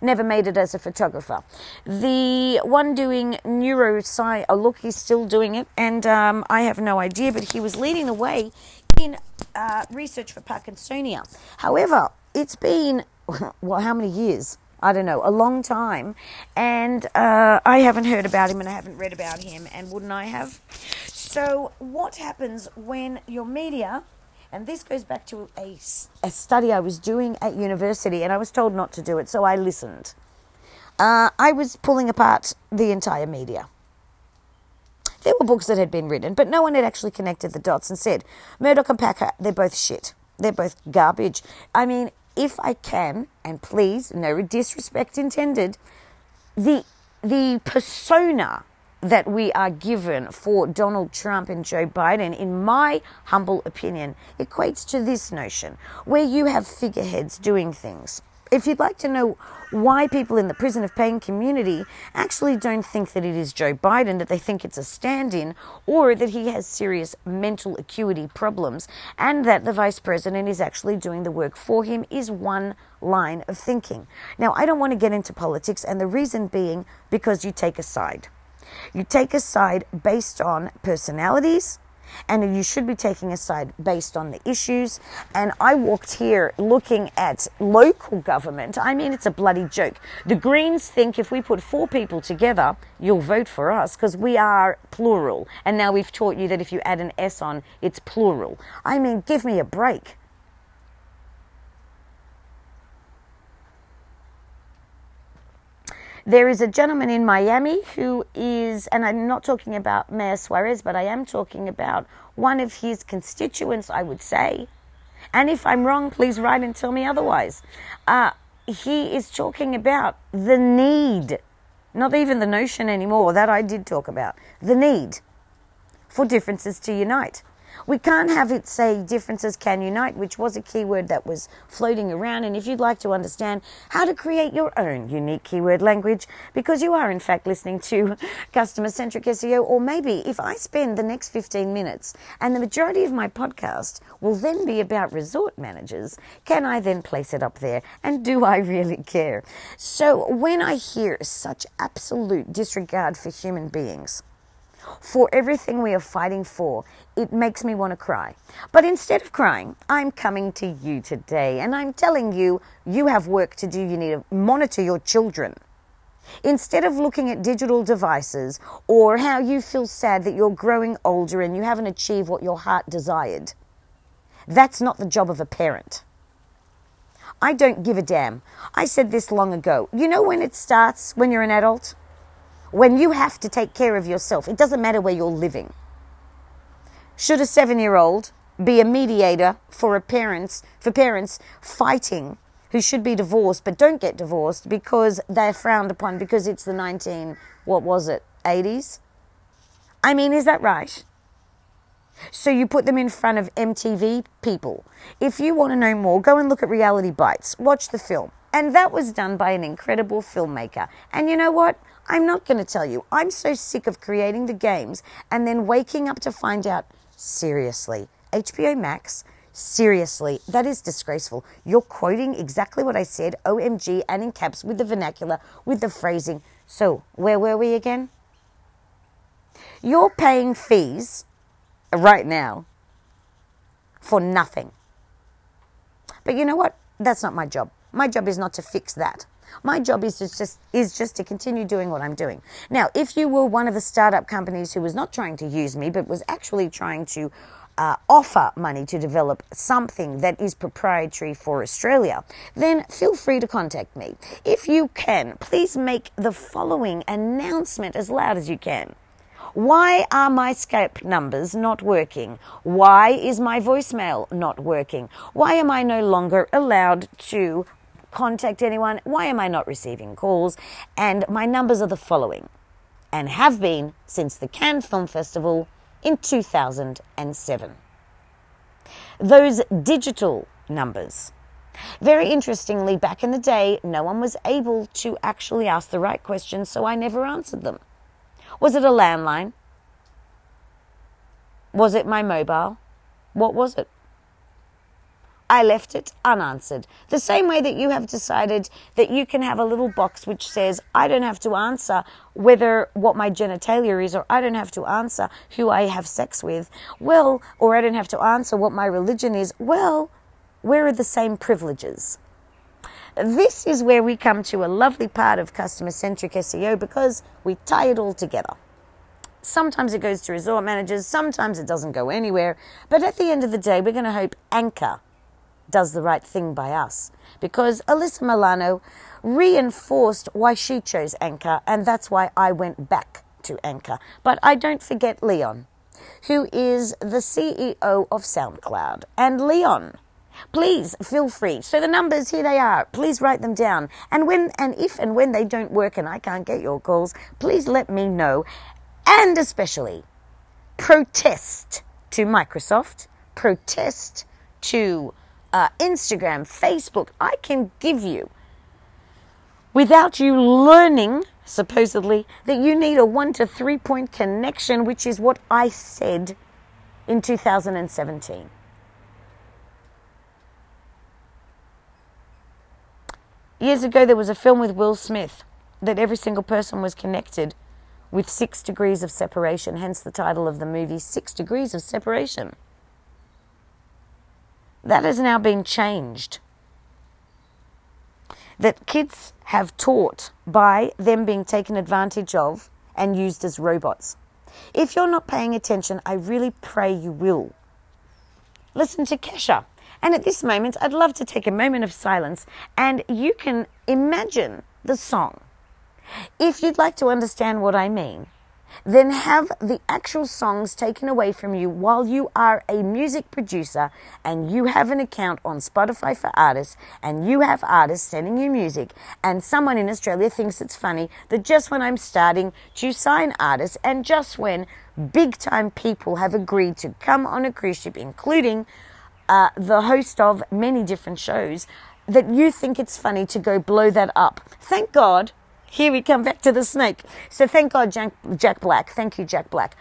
never made it as a photographer. The one doing neuroscience, look, he's still doing it, and I have no idea, but he was leading the way in research for Parkinsonia. However, it's been, well, how many years? I don't know, a long time, and I haven't heard about him and I haven't read about him, and wouldn't I have? So what happens when your media, and this goes back to a study I was doing at university, and I was told not to do it, so I listened. I was pulling apart the entire media. There were books that had been written, but no one had actually connected the dots and said, Murdoch and Packer, they're both shit. They're both garbage. I mean, if I can, and please, no disrespect intended, the persona that we are given for Donald Trump and Joe Biden, in my humble opinion, equates to this notion where you have figureheads doing things. If you'd like to know why people in the prison of pain community actually don't think that it is Joe Biden, that they think it's a stand-in, or that he has serious mental acuity problems, and that the vice president is actually doing the work for him, is one line of thinking. Now, I don't want to get into politics, and the reason being because you take a side. You take a side based on personalities, and you should be taking a side based on the issues. And I walked here looking at local government. I mean, it's a bloody joke. The Greens think if we put four people together, you'll vote for us because we are plural. And now we've taught you that if you add an S on, it's plural. I mean, give me a break. There is a gentleman in Miami who is, and I'm not talking about Mayor Suarez, but I am talking about one of his constituents, I would say. And if I'm wrong, please write and tell me otherwise. He is talking about the need, not even the notion anymore, that I did talk about, the need for differences to unite. We can't have it say differences can unite, which was a keyword that was floating around. And if you'd like to understand how to create your own unique keyword language, because you are in fact listening to Customer-Centric SEO, or maybe if I spend the next 15 minutes and the majority of my podcast will then be about resort managers, can I then place it up there? And do I really care? So when I hear such absolute disregard for human beings, for everything we are fighting for, it makes me want to cry. But instead of crying, I'm coming to you today and I'm telling you, you have work to do. You need to monitor your children. Instead of looking at digital devices or how you feel sad that you're growing older and you haven't achieved what your heart desired, that's not the job of a parent. I don't give a damn. I said this long ago. You know when it starts, when you're an adult? When you have to take care of yourself, it doesn't matter where you're living. Should a 7-year-old be a mediator for parents fighting who should be divorced but don't get divorced because they're frowned upon because it's the 80s? I mean, is that right? So you put them in front of MTV people. If you want to know more, go and look at Reality Bites. Watch the film. And that was done by an incredible filmmaker. And you know what? I'm not going to tell you. I'm so sick of creating the games and then waking up to find out, seriously, HBO Max, seriously, that is disgraceful. You're quoting exactly what I said, OMG, and in caps, with the vernacular, with the phrasing. So, where were we again? You're paying fees right now for nothing. But you know what? That's not my job. My job is not to fix that. My job is just to continue doing what I'm doing. Now, if you were one of the startup companies who was not trying to use me, but was actually trying to offer money to develop something that is proprietary for Australia, then feel free to contact me. If you can, please make the following announcement as loud as you can. Why are my Skype numbers not working? Why is my voicemail not working? Why am I no longer allowed to contact anyone? Why am I not receiving calls? And my numbers are the following, and have been since the Cannes Film Festival in 2007. Those digital numbers. Very interestingly, back in the day, no one was able to actually ask the right questions, so I never answered them. Was it a landline? Was it my mobile? What was it? I left it unanswered. The same way that you have decided that you can have a little box which says, I don't have to answer whether what my genitalia is, or I don't have to answer who I have sex with, well, or I don't have to answer what my religion is. Well, where are the same privileges? This is where we come to a lovely part of customer-centric SEO, because we tie it all together. Sometimes it goes to resort managers, sometimes it doesn't go anywhere, but at the end of the day, we're going to hope Anchor does the right thing by us, because Alyssa Milano reinforced why she chose Anchor, and that's why I went back to Anchor. But I don't forget Leon, who is the CEO of SoundCloud. And Leon, please feel free. So the numbers, here they are. Please write them down. And if and when they don't work and I can't get your calls, please let me know. And especially, protest to Microsoft, protest to Instagram, Facebook. I can give you, without you learning, supposedly, that you need a 1 to 3 point connection, which is what I said in 2017. Years ago, there was a film with Will Smith that every single person was connected with 6 degrees of separation, hence the title of the movie, 6 degrees of Separation. That has now been changed. That kids have taught by them being taken advantage of and used as robots. If you're not paying attention, I really pray you will. Listen to Kesha. And at this moment, I'd love to take a moment of silence, and you can imagine the song. If you'd like to understand what I mean, then have the actual songs taken away from you while you are a music producer and you have an account on Spotify for artists, and you have artists sending you music, and someone in Australia thinks it's funny that just when I'm starting to sign artists, and just when big time people have agreed to come on a cruise ship, including the host of many different shows, that you think it's funny to go blow that up. Thank God. Here we come back to the snake. So thank God, Jack Black. Thank you, Jack Black,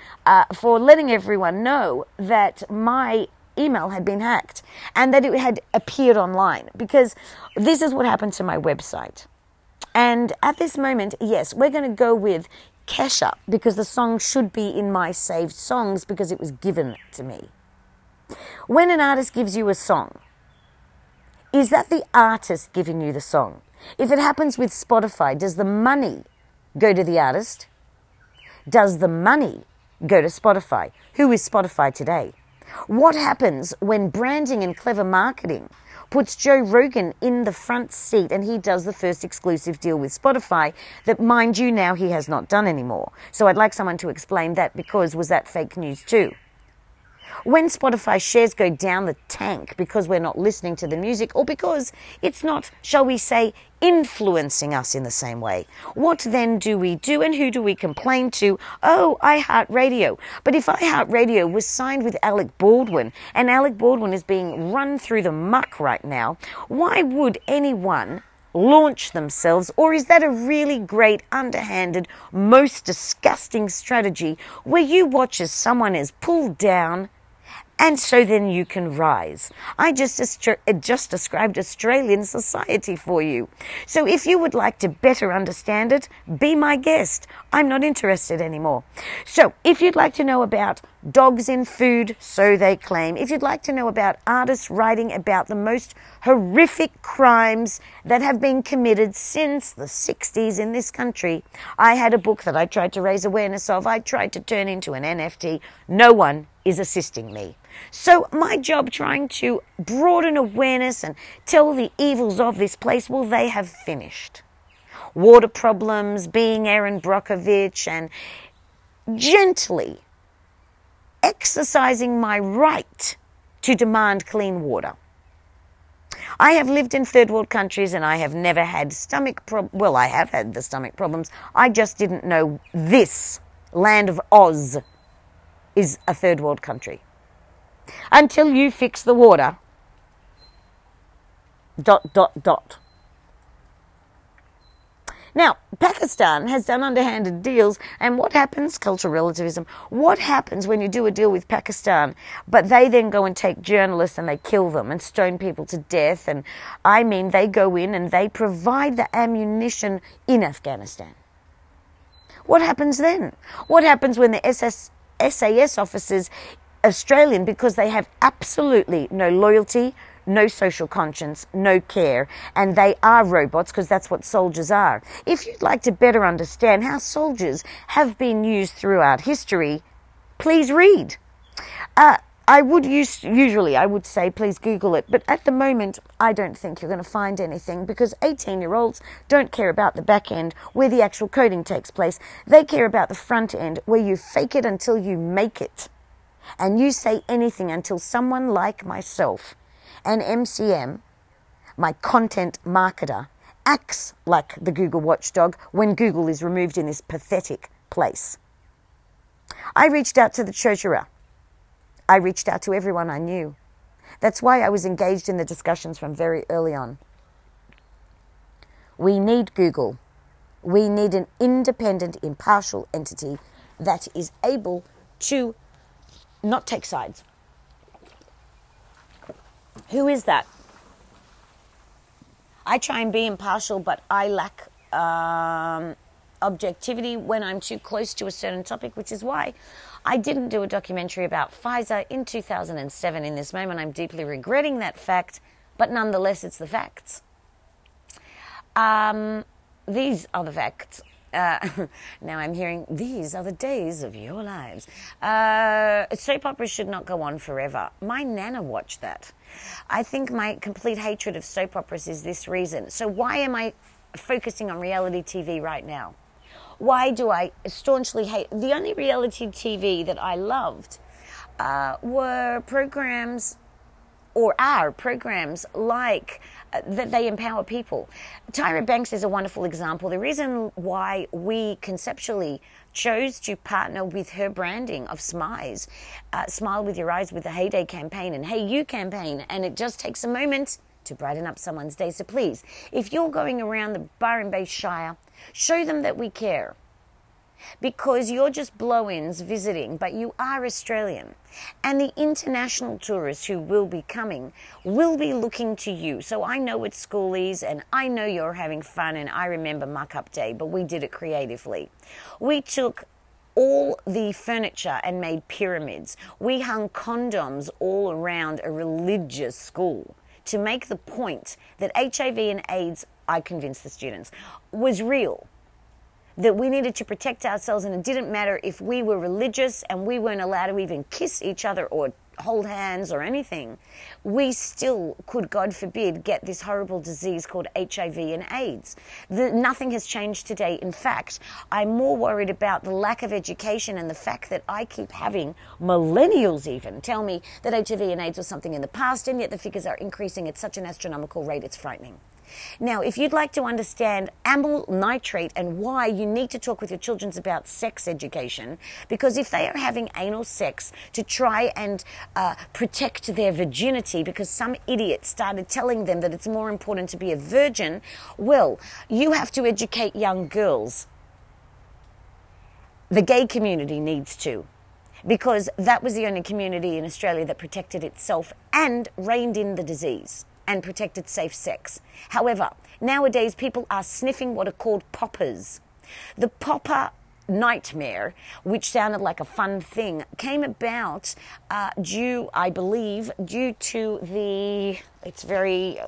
for letting everyone know that my email had been hacked and that it had appeared online, because this is what happened to my website. And at this moment, yes, we're going to go with Kesha, because the song should be in my saved songs, because it was given to me. When an artist gives you a song, is that the artist giving you the song? If it happens with Spotify, does the money go to the artist? Does the money go to Spotify? Who is Spotify today? What happens when branding and clever marketing puts Joe Rogan in the front seat and he does the first exclusive deal with Spotify that, mind you, now he has not done anymore? So I'd like someone to explain that, because was that fake news too? When Spotify shares go down the tank because we're not listening to the music, or because it's not, shall we say, influencing us in the same way, what then do we do, and who do we complain to? Oh, iHeartRadio. But if iHeartRadio was signed with Alec Baldwin, and Alec Baldwin is being run through the muck right now, why would anyone launch themselves? Or is that a really great, underhanded, most disgusting strategy where you watch as someone is pulled down, and so then you can rise? I just described Australian society for you. So if you would like to better understand it, be my guest. I'm not interested anymore. So if you'd like to know about Dogs in food, so they claim. If you'd like to know about artists writing about the most horrific crimes that have been committed since the 60s in this country, I had a book that I tried to raise awareness of. I tried to turn into an NFT. No one is assisting me. So my job trying to broaden awareness and tell the evils of this place, well, they have finished. Water problems, being Erin Brockovich, and gently exercising my right to demand clean water. I have lived in third world countries and I have never had stomach problems. Well, I have had the stomach problems. I just didn't know this land of Oz is a third world country. Until you fix the water, ... Now, Pakistan has done underhanded deals, and what happens? Cultural relativism. What happens when you do a deal with Pakistan, but they then go and take journalists and they kill them and stone people to death? And I mean, they go in and they provide the ammunition in Afghanistan. What happens then? What happens when the SAS officers, Australian, because they have absolutely no loyalty, no social conscience, no care, and they are robots because that's what soldiers are. If you'd like to better understand how soldiers have been used throughout history, please read. I would say please Google it, but at the moment I don't think you're going to find anything because 18-year-olds don't care about the back end where the actual coding takes place. They care about the front end where you fake it until you make it, and you say anything until someone like myself, and MCM, my content marketer, acts like the Google watchdog when Google is removed in this pathetic place. I reached out to the treasurer. I reached out to everyone I knew. That's why I was engaged in the discussions from very early on. We need Google. We need an independent, impartial entity that is able to not take sides. Who is that? I try and be impartial, but I lack objectivity when I'm too close to a certain topic, which is why I didn't do a documentary about Pfizer in 2007. In this moment, I'm deeply regretting that fact, but nonetheless, it's the facts. These are the facts. Now I'm hearing, these are the days of your lives. Soap operas should not go on forever. My Nana watched that. I think my complete hatred of soap operas is this reason. So why am I focusing on reality TV right now? Why do I staunchly hate? The only reality TV that I loved are programs like that they empower people. Tyra Banks is a wonderful example. The reason why we conceptually chose to partner with her branding of Smize, Smile With Your Eyes with the Heyday campaign and Hey You campaign, and it just takes a moment to brighten up someone's day. So please, if you're going around the Byron Bay Shire, show them that we care. Because you're just blow-ins visiting, but you are Australian. And the international tourists who will be coming will be looking to you. So I know it's schoolies and I know you're having fun, and I remember Muck Up Day, but we did it creatively. We took all the furniture and made pyramids. We hung condoms all around a religious school to make the point that HIV and AIDS, I convinced the students, was real. That we needed to protect ourselves, and it didn't matter if we were religious and we weren't allowed to even kiss each other or hold hands or anything. We still could, God forbid, get this horrible disease called HIV and AIDS. Nothing has changed today. In fact, I'm more worried about the lack of education and the fact that I keep having millennials even tell me that HIV and AIDS was something in the past, and yet the figures are increasing at such an astronomical rate, it's frightening. Now, if you'd like to understand amyl nitrate and why you need to talk with your children about sex education, because if they are having anal sex to try and protect their virginity because some idiot started telling them that it's more important to be a virgin, well, you have to educate young girls. The gay community needs to, because that was the only community in Australia that protected itself and reined in the disease and protected safe sex. However, nowadays people are sniffing what are called poppers. The popper nightmare, which sounded like a fun thing, came about due to the...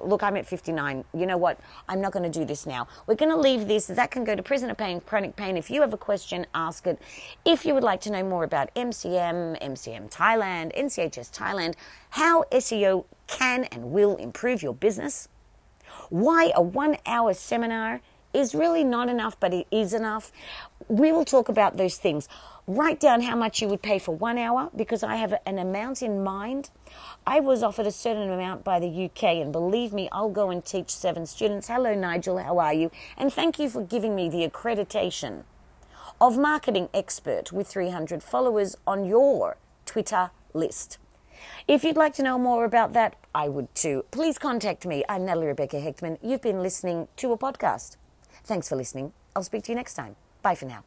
Look, I'm at 59. You know what? I'm not going to do this now. We're going to leave this. That can go to prisoner pain, chronic pain. If you have a question, ask it. If you would like to know more about MCM, MCM Thailand, NCHS Thailand, how SEO can and will improve your business, why a 1-hour seminar is really not enough, but it is enough. We will talk about those things. Write down how much you would pay for 1 hour, because I have an amount in mind. I was offered a certain amount by the UK, and believe me, I'll go and teach 7 students. Hello, Nigel, how are you? And thank you for giving me the accreditation of marketing expert with 300 followers on your Twitter list. If you'd like to know more about that, I would too. Please contact me. I'm Natalie Rebecca Hechtman. You've been listening to a podcast. Thanks for listening. I'll speak to you next time. Bye for now.